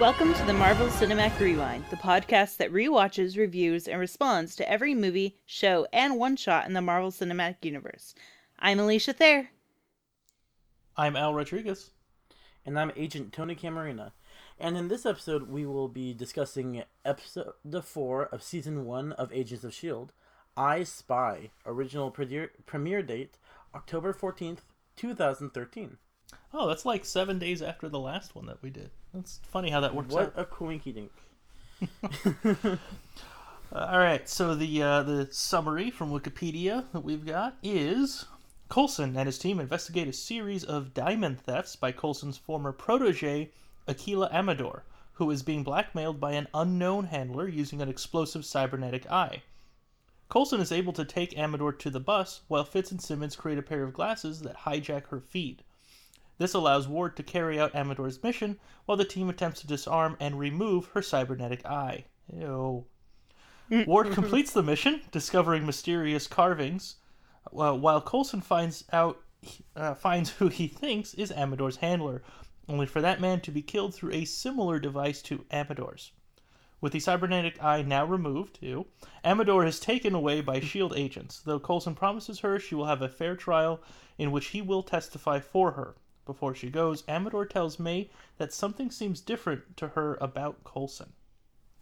Welcome to the Marvel Cinematic Rewind, the podcast that rewatches, reviews, and responds to every movie, show, and one-shot in the Marvel Cinematic Universe. I'm Alicia Thayer. I'm Al Rodriguez. And I'm Agent Tony Camarena. And in this episode, we will be discussing Episode 4 of Season 1 of Agents of S.H.I.E.L.D., I Spy, original premiere date, October 14th, 2013. Oh, that's like 7 days after the last one that we did. That's funny how that works out. What a coinky dink. All right, so the summary from Wikipedia that we've got is, Coulson and his team investigate a series of diamond thefts by Coulson's former protege, Akela Amador, who is being blackmailed by an unknown handler using an explosive cybernetic eye. Coulson is able to take Amador to the bus, while Fitz and Simmons create a pair of glasses that hijack her feed. This allows Ward to carry out Amador's mission, while the team attempts to disarm and remove her cybernetic eye. Ew. Ward completes the mission, discovering mysterious carvings, while Coulson finds who he thinks is Amador's handler, only for that man to be killed through a similar device to Amador's. With the cybernetic eye now removed, ew, Amador is taken away by S.H.I.E.L.D. agents, though Coulson promises her she will have a fair trial in which he will testify for her. Before she goes, Amador tells May that something seems different to her about Coulson.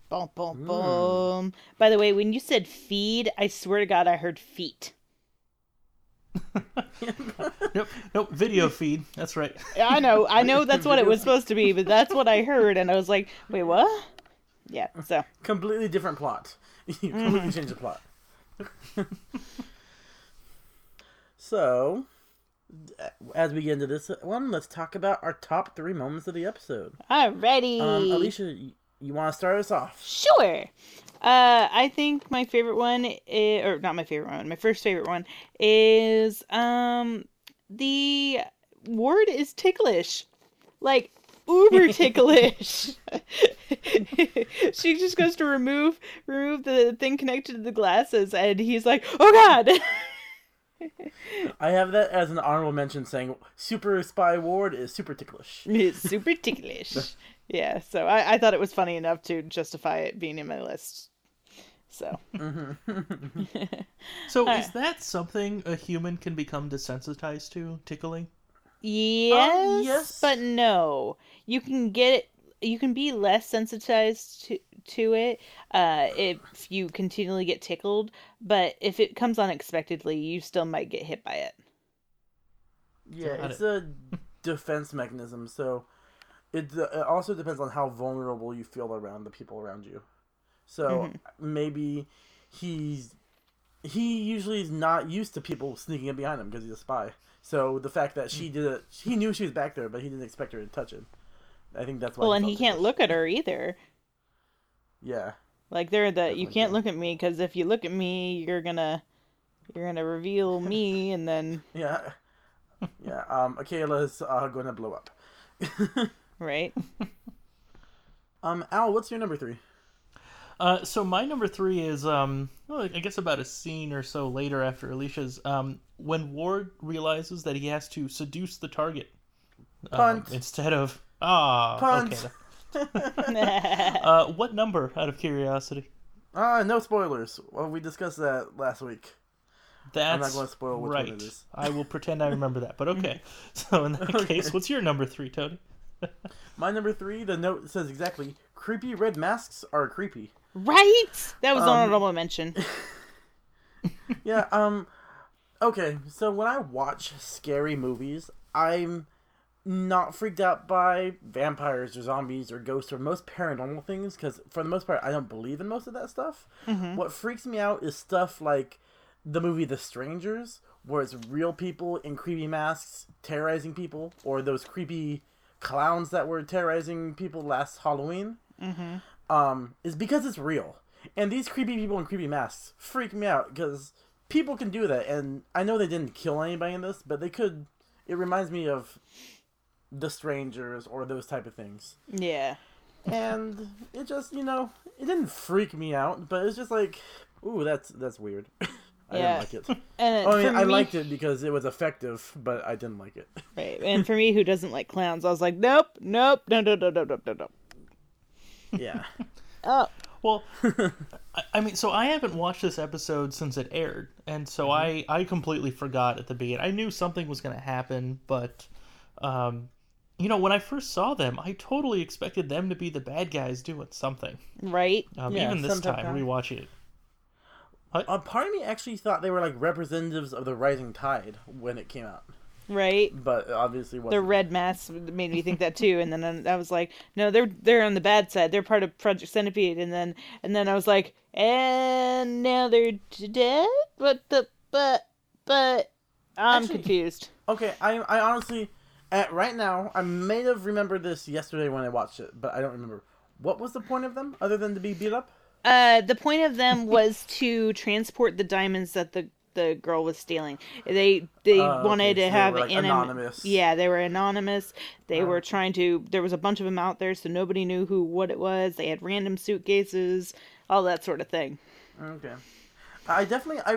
Boom, boom, boom. By the way, when you said feed, I swear to God I heard feet. Nope, video feed. That's right. I know that's what it was supposed to be, but that's what I heard, and I was like, wait, what? Yeah, so. Completely different plot. Completely change the plot. So, as we get into this one, let's talk about our top 3 moments of the episode. Alrighty. Alicia, you want to start us off? Sure. I think my favorite one, my first favorite one is the Ward is ticklish. Like, uber ticklish. She just goes to remove the thing connected to the glasses, and he's like, oh God! I have that as an honorable mention saying Super Spy Ward is super ticklish. It's super ticklish. Yeah, so I thought it was funny enough to justify it being in my list. So. So is that something a human can become desensitized to, tickling? Yes, but no. You can get it. You can be less sensitized to it if you continually get tickled, but if it comes unexpectedly, you still might get hit by it. Yeah, it's a defense mechanism, so it also depends on how vulnerable you feel around the people around you. So maybe he usually is not used to people sneaking in behind him because he's a spy. So the fact that she did it, he knew she was back there, but he didn't expect her to touch it. I think that's why. Well, and he can't look at her either. Yeah. Like you can't look at me, because if you look at me, you're gonna reveal me, and then. Yeah. Yeah. Akela's gonna blow up. Right. Al, what's your number 3? So my number 3 is I guess about a scene or so later after Alicia's, when Ward realizes that he has to seduce the target. Punt. Instead of. Okay. What number, out of curiosity? No spoilers. Well, we discussed that last week. I'm not going to spoil which one it is. I will pretend I remember that, but okay. So in that case, what's your number 3, Tony? My number 3, the note says exactly, creepy red masks are creepy. Right? That was an honorable mention. Yeah, okay, so when I watch scary movies, I'm not freaked out by vampires or zombies or ghosts or most paranormal things, because for the most part I don't believe in most of that stuff. What freaks me out is stuff like the movie The Strangers, where it's real people in creepy masks terrorizing people, or those creepy clowns that were terrorizing people last Halloween. Is because it's real. And these creepy people in creepy masks freak me out, because people can do that. And I know they didn't kill anybody in this, but they could. It reminds me of The Strangers or those type of things. Yeah. And it just, you know, it didn't freak me out, but it's just like, ooh, that's weird. I didn't like it. And I liked it because it was effective, but I didn't like it. Right. And for me, who doesn't like clowns, I was like, nope. Yeah. Oh. Well, I mean, so I haven't watched this episode since it aired, and so mm-hmm. I completely forgot at the beginning. I knew something was going to happen, but, you know, when I first saw them, I totally expected them to be the bad guys doing something. Right? Even this time, rewatching it. Part of me actually thought they were, like, representatives of the Rising Tide when it came out. Right? But obviously wasn't. The red masks made me think that too, and then I was like, no, they're on the bad side. They're part of Project Centipede, and then I was like, and now they're dead? But I'm actually confused. Okay, I honestly, right now, I may have remembered this yesterday when I watched it, but I don't remember. What was the point of them, other than to be beat up? The point of them was to transport the diamonds that the girl was stealing. They wanted to have anonymous. Yeah, they were anonymous. They were trying to. There was a bunch of them out there, so nobody knew what it was. They had random suitcases, all that sort of thing. Okay, I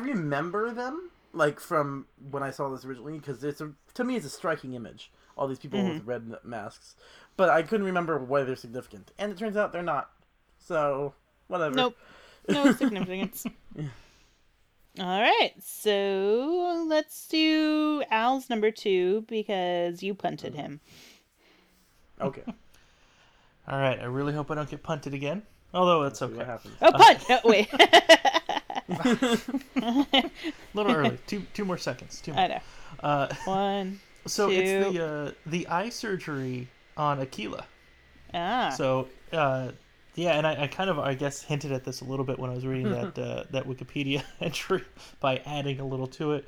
remember them, like, from when I saw this originally, because to me it's a striking image. All these people mm-hmm. with red masks, but I couldn't remember whether they're significant, and it turns out they're not. So whatever. Nope. No significance. Yeah. All right, so let's do Al's number 2, because you punted him. Okay. All right, I really hope I don't get punted again. Although, that's okay. What happens. Oh, punt! Oh, wait. A little early. Two more seconds. Two more. I know. One, so two. It's the eye surgery on Akela. Ah. So, yeah, and I kind of, I guess, hinted at this a little bit when I was reading that Wikipedia entry by adding a little to it.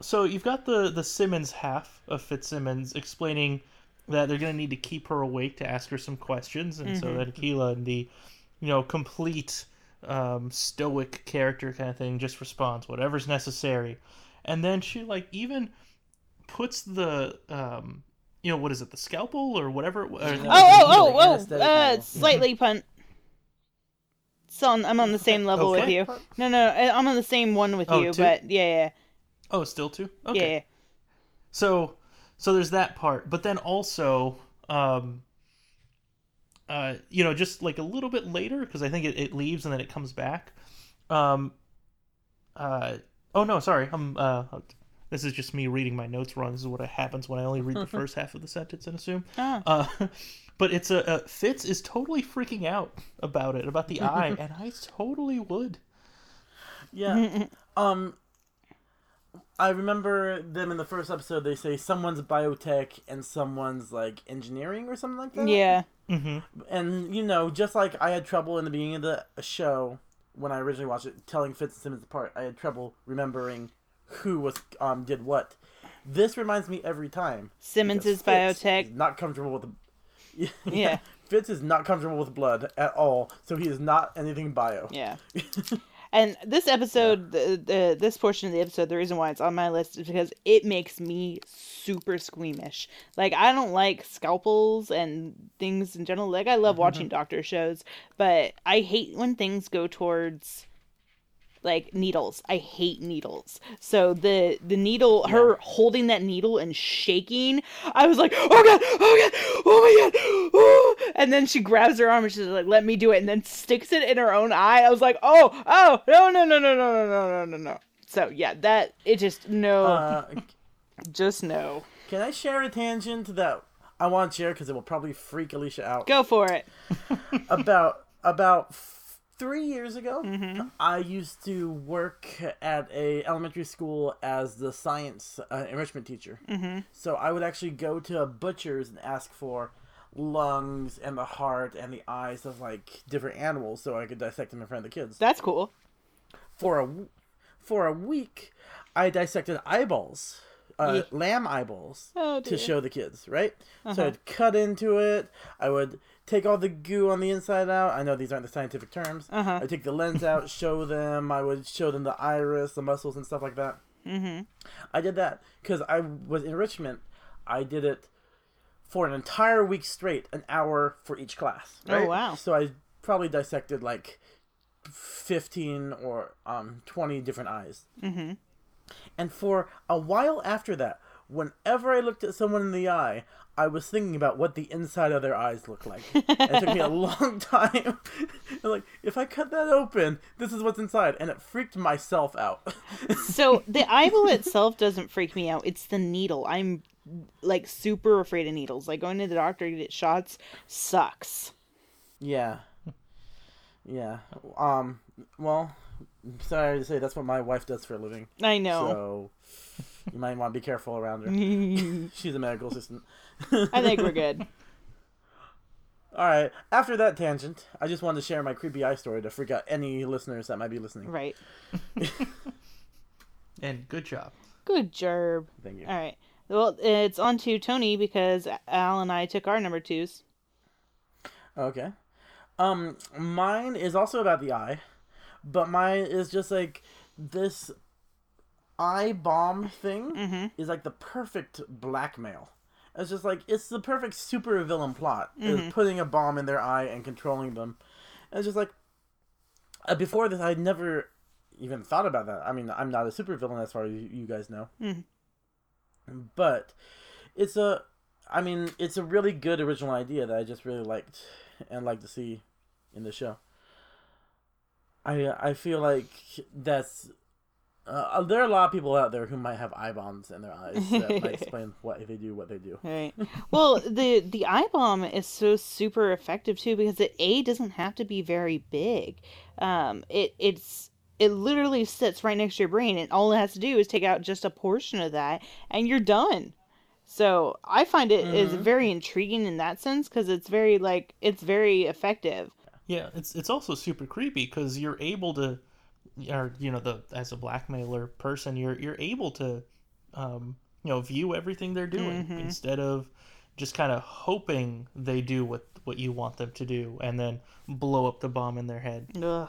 So you've got the Simmons half of Fitzsimmons explaining that they're going to need to keep her awake to ask her some questions, and mm-hmm. so that Akela and the, you know, complete stoic character kind of thing just responds, whatever's necessary. And then she, like, even puts the... you know, what is it? The scalpel or whatever? Slightly punt. So I'm on the same level with you. No, I'm on the same one with you, two? But yeah. Oh, still two? Okay. Yeah. So there's that part, but then also, you know, just like a little bit later, because I think it leaves and then it comes back. Oh no, sorry, I'm. This is just me reading my notes wrong. This is what happens when I only read the first half of the sentence and assume. Ah. But it's Fitz is totally freaking out about it, about the eye, and I totally would. Yeah. I remember them in the first episode, they say someone's biotech and someone's, like, engineering or something like that. Yeah. Mm-hmm. And, you know, just like I had trouble in the beginning of the show, when I originally watched it, telling Fitz and Simmons apart, I had trouble remembering who was did what. This reminds me every time. Simmons is biotech. Not comfortable with yeah. Fitz is not comfortable with blood at all, so he is not anything bio. Yeah. And this episode, this portion of the episode, the reason why it's on my list is because it makes me super squeamish. Like, I don't like scalpels and things in general. Like, I love watching doctor shows, but I hate when things go towards... like needles. I hate needles. So the needle, her holding that needle and shaking, I was like, oh god, oh my god. Ooh. And then she grabs her arm and she's like, let me do it, and then sticks it in her own eye. I was like, oh no. So yeah, that it just no. Just no. Can I share a tangent that I want to share because it will probably freak Alicia out? Go for it. About 3 years ago, I used to work at a elementary school as the science enrichment teacher. Mm-hmm. So I would actually go to a butcher's and ask for lungs and the heart and the eyes of, like, different animals so I could dissect them in front of the kids. That's cool. For a week, I dissected eyeballs. Lamb eyeballs to show the kids, right? So I'd cut into it. I would take all the goo on the inside out. I know these aren't the scientific terms. Uh-huh. I take the lens out, show them. I would show them the iris, the muscles, and stuff like that. Mm-hmm. I did that because I was in Richmond. I did it for an entire week straight, an hour for each class. Right? Oh, wow. So I probably dissected like 15 or 20 different eyes. Mm-hmm. And for a while after that, whenever I looked at someone in the eye, I was thinking about what the inside of their eyes looked like. It took me a long time. I'm like, if I cut that open, this is what's inside. And it freaked myself out. So the eyeball itself doesn't freak me out. It's the needle. I'm like super afraid of needles. Like going to the doctor to get shots sucks. Yeah. Yeah. Well, sorry to say that's what my wife does for a living. I know. So you might want to be careful around her. She's a medical assistant. I think we're good. All right. After that tangent, I just wanted to share my creepy eye story to freak out any listeners that might be listening. Right. And good job. Good job. Thank you. All right. Well, it's on to Tony because Al and I took our number twos. Okay. Mine is also about the eye, but mine is just like this eye bomb thing is like the perfect blackmail. It's just like, it's the perfect super villain plot, is putting a bomb in their eye and controlling them. And it's just like, before this, I never even thought about that. I mean, I'm not a super villain as far as you guys know. Mm-hmm. But it's a really good original idea that I just really liked and like to see in the show. I feel like that's... there are a lot of people out there who might have eye bombs in their eyes that might explain what they do. Right. Well, the eye bomb is so super effective too because it doesn't have to be very big. It literally sits right next to your brain, and all it has to do is take out just a portion of that, and you're done. So I find it is very intriguing in that sense because it's very it's very effective. Yeah, it's also super creepy because you're able to. Or as a blackmailer person, you're able to, view everything they're doing instead of just kind of hoping they do what you want them to do and then blow up the bomb in their head. Ugh.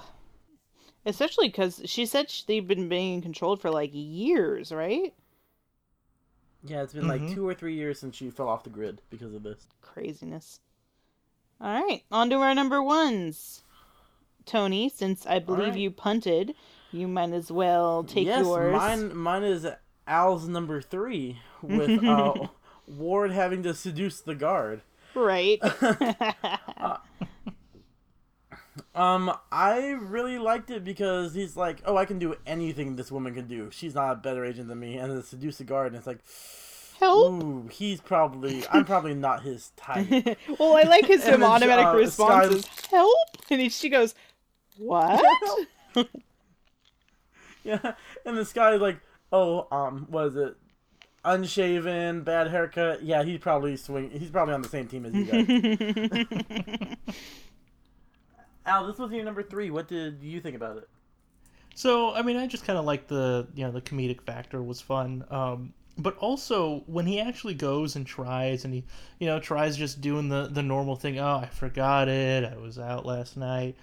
Especially because she said they've been being controlled for years, right? Yeah, it's been 2 or 3 years since she fell off the grid because of this craziness. All right, on to our number ones. Tony, since I believe you punted, you might as well take yours. Yes, mine is Al's number 3 with Ward having to seduce the guard. Right. I really liked it because he's like, oh, I can do anything this woman can do. She's not a better agent than me. And then seduce the guard, and it's like... Help. Ooh, I'm probably not his type. Well, I like his automatic responses. Help! And she goes, what? Yeah, and this guy is like, oh, what is it? Unshaven, bad haircut. Yeah, he's probably on the same team as you guys. Al, this was your number 3. What did you think about it? So, I mean, I just kind of like the comedic factor was fun. But also, when he actually goes and tries, and he, tries just doing the normal thing, oh, I forgot it, I was out last night,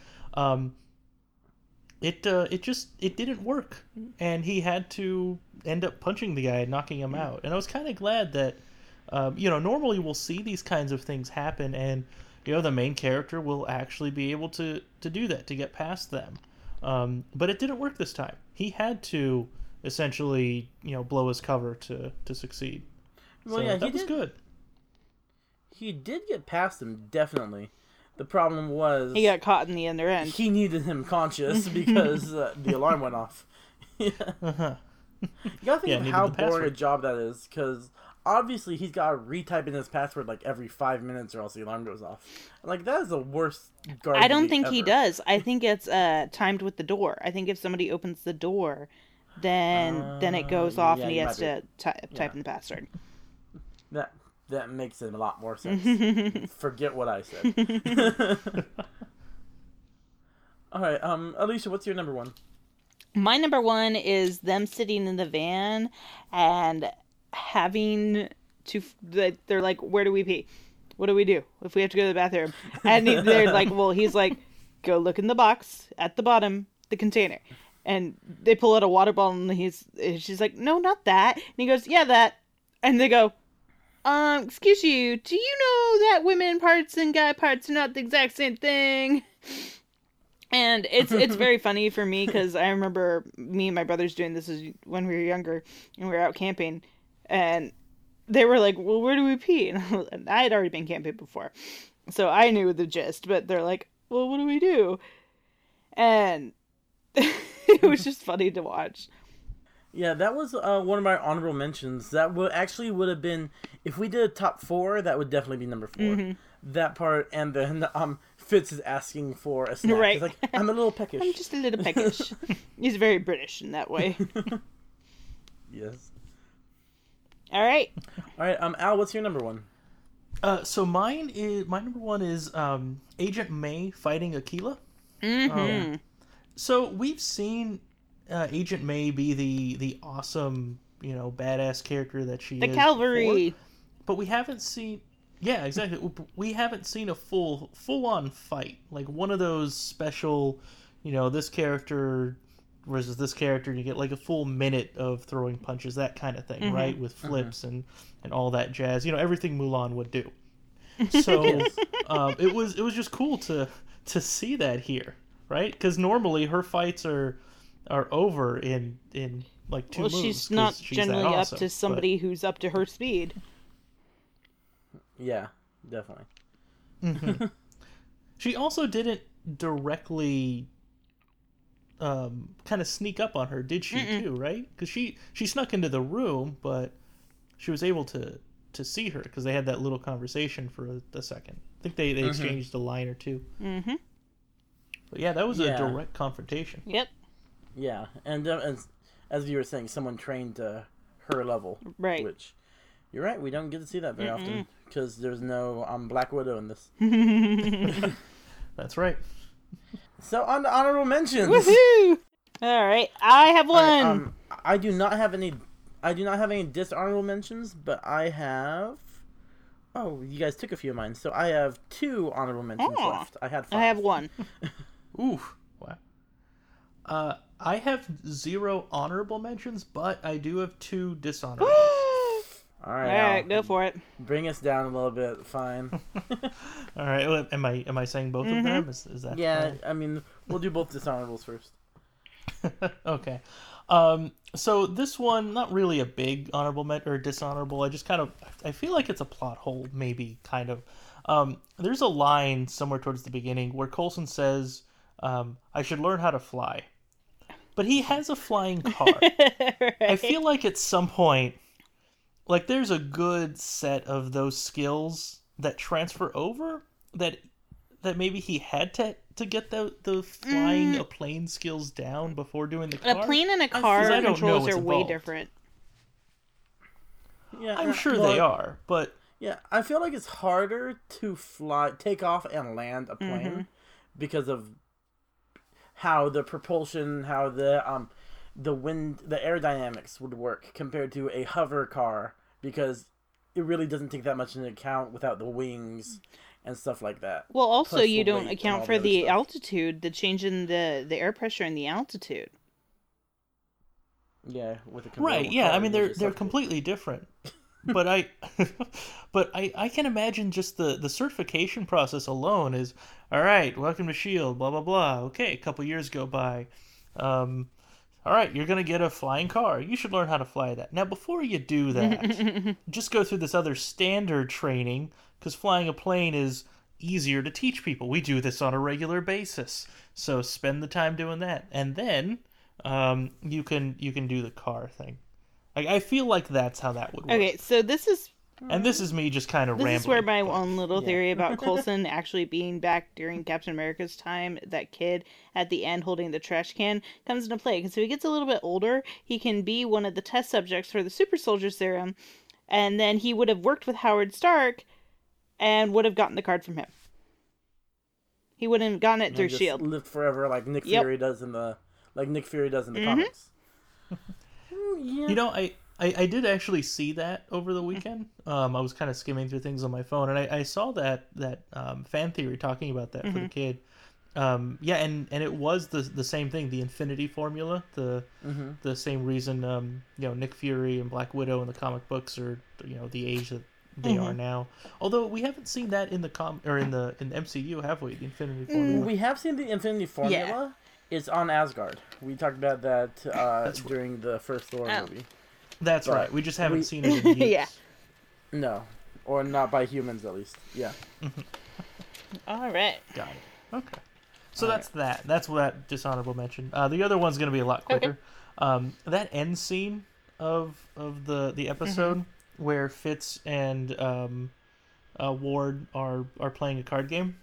it didn't work. And he had to end up punching the guy and knocking him out. And I was kind of glad that, normally we'll see these kinds of things happen, and, the main character will actually be able to do that, to get past them. But it didn't work this time. He had to... essentially, blow his cover to succeed. Well, so that was good. He did get past him, definitely. The problem was... He got caught in the other end. He needed him conscious because the alarm went off. Yeah. Uh-huh. You gotta think of how boring a job that is, because obviously he's gotta retype in his password every 5 minutes or else the alarm goes off. That is the worst guard I don't think ever. He does. I think it's timed with the door. I think if somebody opens the door... Then it goes off and he has to type in the password. That makes it a lot more sense. Forget what I said. All right, Alicia, what's your number 1? My number 1 is them sitting in the van and having to. They're like, "Where do we pee?" what do we do if we have to go to the bathroom? And they're like, well, he's like, go look in the box at the bottom, the container. And they pull out a water bottle, and she's like, no, not that. And he goes, yeah, that. And they go, excuse you, do you know that women parts and guy parts are not the exact same thing? And it's very funny for me, because I remember me and my brothers doing this when we were younger, and we were out camping, and they were like, well, where do we pee? And I had already been camping before, so I knew the gist, but they're like, well, what do we do? And it was just funny to watch. Yeah, that was one of my honorable mentions. That would have been, if we did a top four, that would definitely be number 4. Mm-hmm. That part, and then Fitz is asking for a snack. Right. He's like, I'm a little peckish. I'm just a little peckish. He's very British in that way. Yes. All right. All right, Al, what's your number 1? So my number 1 is Agent May fighting Akela. Mm-hmm. So we've seen Agent May be the awesome, badass character that she is. The Calvary. Before, but we haven't seen... Yeah, exactly. We haven't seen a full-on fight. Like, one of those special, this character versus this character, and you get, like, a full minute of throwing punches, that kind of thing, mm-hmm. right? With flips mm-hmm. and all that jazz. Everything Mulan would do. So it was just cool to see that here, right? Because normally her fights are over in like two moves. Well, she's not generally awesome, up to somebody who's up to her speed. Yeah, definitely. Mm-hmm. She also didn't directly kind of sneak up on her, did she, Mm-mm. too, right? Because she snuck into the room, but she was able to see her because they had that little conversation for a second. I think they mm-hmm. exchanged a line or two. Mm-hmm. But yeah, that was a direct confrontation. Yep. Yeah, and as you were saying, someone trained to her level. Right. Which, you're right, we don't get to see that very Mm-mm. often, because there's no Black Widow in this. That's right. So, on to honorable mentions. Woohoo! All right, I have one. I do not have any dishonorable mentions, but I have... Oh, you guys took a few of mine, so I have 2 honorable mentions left. I had 5. I have 1. Ooh. Wow. I have 0 honorable mentions, but I do have 2 dishonorable. All right, go for it. Bring us down a little bit. Fine. All right. Well, am I saying both mm-hmm. of them? Is that? Yeah. Right? I mean, we'll do both dishonorables first. Okay. So this one, not really a big honorable or dishonorable. I feel like it's a plot hole, maybe kind of. There's a line somewhere towards the beginning where Coulson says, I should learn how to fly. But he has a flying car. Right. I feel like at some point, like, there's a good set of those skills that transfer over that maybe he had to get the flying a plane skills down before doing the car. A plane and a car controls are way different. Yeah, I'm sure they are, but... Yeah, I feel like it's harder to take off and land a plane mm-hmm. because of... how the propulsion, how the wind, the aerodynamics would work compared to a hover car, because it really doesn't take that much into account without the wings and stuff like that. Well, also you don't account for the altitude, the change in the air pressure and the altitude. Yeah, with the right. Yeah, I mean they're completely different. But I can imagine just the certification process alone is, all right, welcome to S.H.I.E.L.D., blah, blah, blah. Okay, a couple years go by. All right, you're going to get a flying car. You should learn how to fly that. Now, before you do that, just go through this other standard training, because flying a plane is easier to teach people. We do this on a regular basis. So spend the time doing that. And then you can do the car thing. I feel like that's how that would work. Okay, so this is... And this is me just kind of rambling. This is where my own little theory about Coulson actually being back during Captain America's time, that kid at the end holding the trash can, comes into play. Because if he gets a little bit older, he can be one of the test subjects for the Super Soldier Serum, and then he would have worked with Howard Stark and would have gotten the card from him. He wouldn't have gotten it and through S.H.I.E.L.D. lived forever like Nick Fury does in the comics. Yeah. You know, I I did actually see that over the weekend. I was kind of skimming through things on my phone, and I saw that fan theory talking about that for the kid. And it was the same thing, the Infinity formula, the same reason Nick Fury and Black Widow in the comic books are the age that they are now. Although we haven't seen that in the in the MCU, have we? The Infinity formula. We have seen the Infinity formula. Yeah. It's on Asgard. We talked about that during the first Thor movie. That's right. We just haven't seen it in years. Yeah. No, or not by humans at least. Yeah. All right. Got it. Okay. So that's that. That's that dishonorable mention. The other one's going to be a lot quicker. Okay. That end scene of the episode where Fitz and Ward are playing a card game.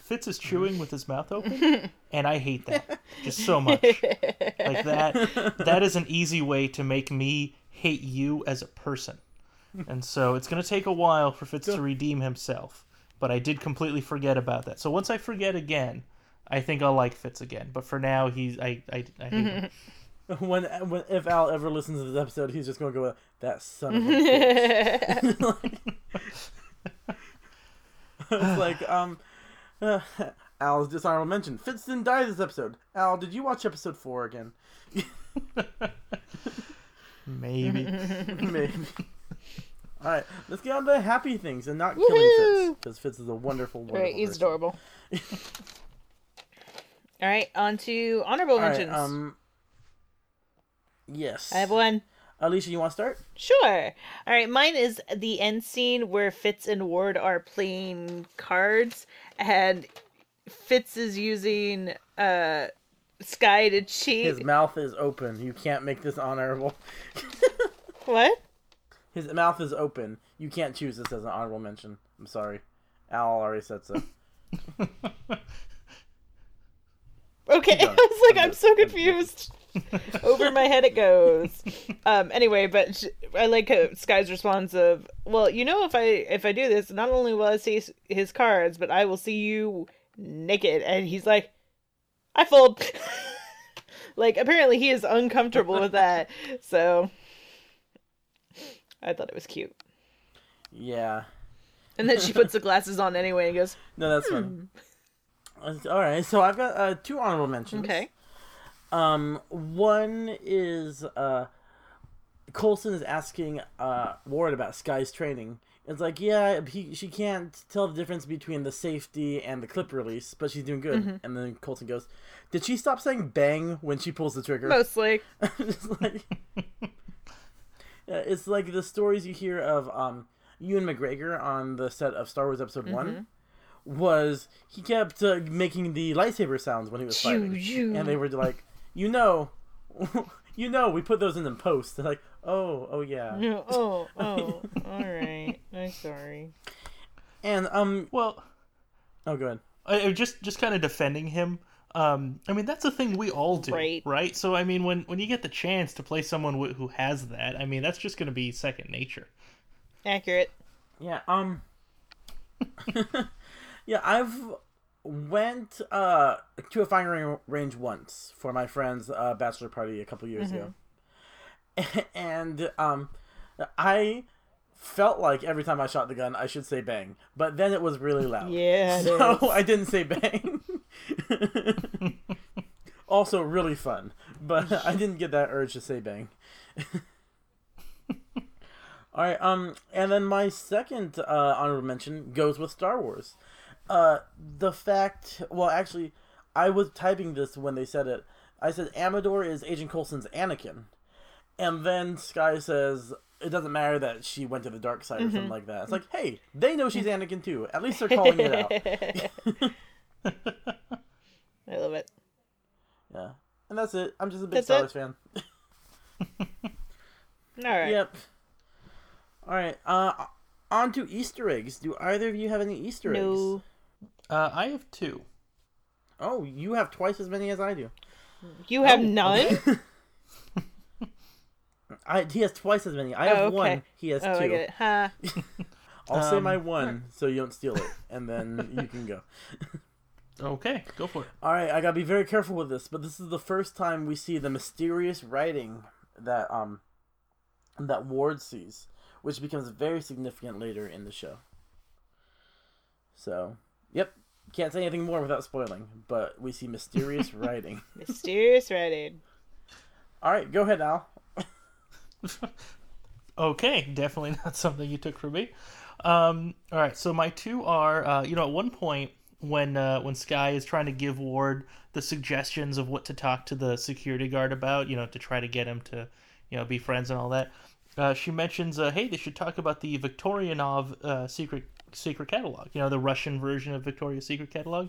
Fitz is chewing with his mouth open, and I hate that just so much. Like that is an easy way to make me hate you as a person. And so it's going to take a while for Fitz to redeem himself. But I did completely forget about that. So once I forget again, I think I'll like Fitz again. But for now, I hate him. When if Al ever listens to this episode, he's just going to go, that son of a bitch. It's like, Al's dishonorable mention. Fitz didn't die this episode. Al, did you watch episode 4 again? Maybe. All right, let's get on to happy things and not killing Fitz, because Fitz is a wonderful right, he's person. Adorable. All right, on to honorable mentions. Right, yes. I have one. Alicia, you want to start? Sure. All right, mine is the end scene where Fitz and Ward are playing cards, and Fitz is using Sky to cheat. His mouth is open. You can't make this honorable. What? His mouth is open. You can't choose this as an honorable mention. I'm sorry. Al already said so. Okay, I was like, I'm so confused. Over my head it goes. Anyway, but I like Sky's response of, well, if I do this, not only will I see his cards, but I will see you naked. And he's like, I fold. Like, apparently he is uncomfortable with that. So I thought it was cute. Yeah. And then she puts the glasses on anyway and goes, no, that's fun. All right, so I've got two honorable mentions. Okay. One is Coulson is asking Ward about Sky's training. It's like, yeah, she can't tell the difference between the safety and the clip release, but she's doing good. And then Coulson goes, "Did she stop saying bang when she pulls the trigger?" Mostly. Just like, it's like the stories you hear of Ewan McGregor on the set of Star Wars Episode 1. Was he kept making the lightsaber sounds when he was fighting, and they were like, we put those in the post. They're like, all right, I'm sorry. And go ahead. Just kind of defending him. I mean, that's a thing we all do, right? So I mean, when you get the chance to play someone who has that, I mean, that's just going to be second nature. Accurate. Yeah. Yeah, I've went to a firing range once for my friend's bachelor party a couple years ago. And I felt like every time I shot the gun, I should say bang. But then it was really loud. Yeah, so I didn't say bang. Also really fun. But I didn't get that urge to say bang. All right, and then my second honorable mention goes with Star Wars. I was typing this when they said it. I said Amador is Agent Coulson's Anakin, and then Sky says it doesn't matter that she went to the dark side or something like that. It's like, hey, they know she's Anakin too. At least they're calling it out. I love it. Yeah, and that's it. I'm just a big Star Wars fan. All right. Yep. All right. On to Easter eggs. Do either of you have any Easter eggs? No. I have two. Oh, you have twice as many as I do. You have none? He has twice as many. I have one. He has two. I get it. Huh. I'll say my one so you don't steal it, and then you can go. Okay, go for it. All right, I got to be very careful with this, but this is the first time we see the mysterious writing that that Ward sees, which becomes very significant later in the show. So, yep. Can't say anything more without spoiling, but we see mysterious writing. Mysterious writing. All right, go ahead, Al. Okay, definitely not something you took from me. All right, so my two are, at one point when Sky is trying to give Ward the suggestions of what to talk to the security guard about, to try to get him to, be friends and all that, she mentions, hey, they should talk about the Viktorianov secret catalog, the Russian version of Victoria's Secret catalog.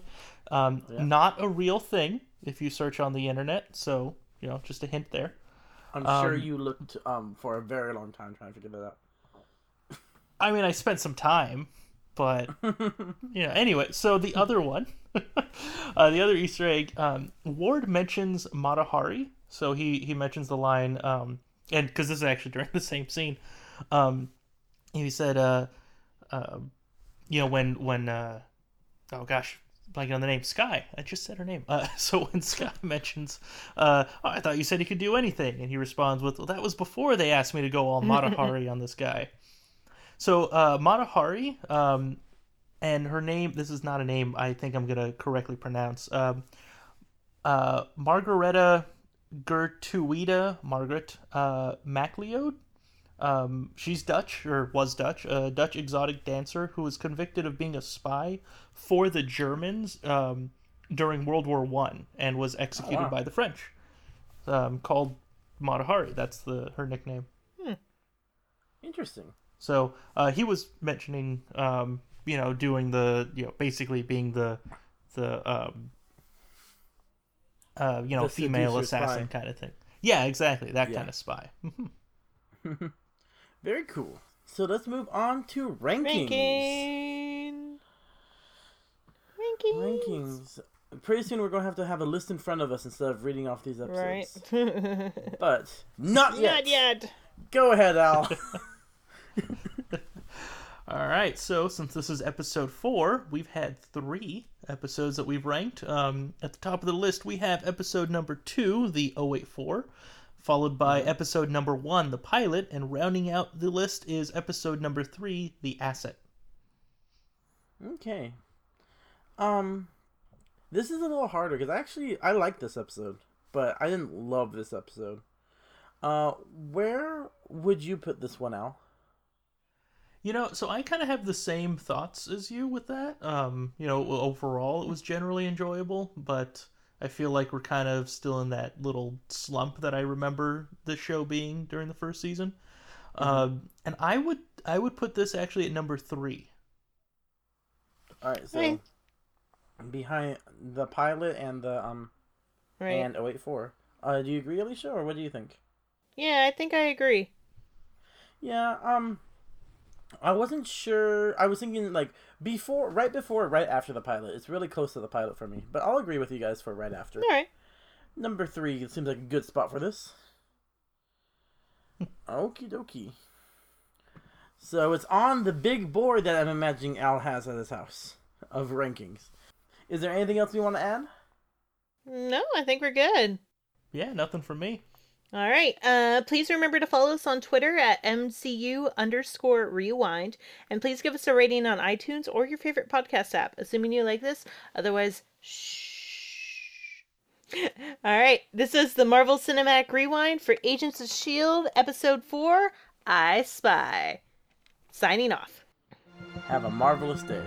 Not a real thing if you search on the internet, so just a hint there. I'm sure you looked for a very long time trying to figure that out. I mean, I spent some time, but anyway, so the other one, the other Easter egg, Ward mentions Mata Hari, so he mentions the line, and because this is actually during the same scene, he said, when oh gosh, blanking on the name, Sky. I just said her name. So when Sky mentions, oh, I thought you said he could do anything, and he responds with, well, that was before they asked me to go all Mata Hari on this guy. So Mata Hari, and her name, this is not a name I think I'm going to correctly pronounce, Margaretta Gertuita, Margaret MacLeod. She's Dutch, or was Dutch, a Dutch exotic dancer who was convicted of being a spy for the Germans during World War I and was executed by the French, called Mata Hari. That's her nickname. Interesting. So he was mentioning, doing the, basically being the female assassin spy. Kind of thing. Yeah, exactly. That kind of spy. Very cool. So let's move on to rankings. Rankings. Pretty soon we're going to have a list in front of us instead of reading off these episodes. Right. But not yet. Go ahead, Al. All right. So since this is episode 4, we've had 3 episodes that we've ranked. At the top of the list, we have episode number 2, The 084. Followed by episode number 1, The Pilot, and rounding out the list is episode number 3, The Asset. Okay. This is a little harder, because I like this episode, but I didn't love this episode. Where would you put this one, Al? So I kind of have the same thoughts as you with that. Overall it was generally enjoyable, but I feel like we're kind of still in that little slump that I remember the show being during the first season. And I would put this actually at number 3. All right, so behind The Pilot and the and 084. Do you agree, Alicia, or what do you think? Yeah, I think I agree. Yeah, I wasn't sure. I was thinking before, right after The Pilot. It's really close to The Pilot for me, but I'll agree with you guys for right after. All right. Number 3, it seems like a good spot for this. Okie dokie. So it's on the big board that I'm imagining Al has at his house of rankings. Is there anything else you want to add? No, I think we're good. Yeah, nothing from me. All right. Please remember to follow us on Twitter at MCU_Rewind. And please give us a rating on iTunes or your favorite podcast app, assuming you like this. Otherwise, shh. All right. This is the Marvel Cinematic Rewind for Agents of S.H.I.E.L.D., Episode 4, I Spy. Signing off. Have a marvelous day.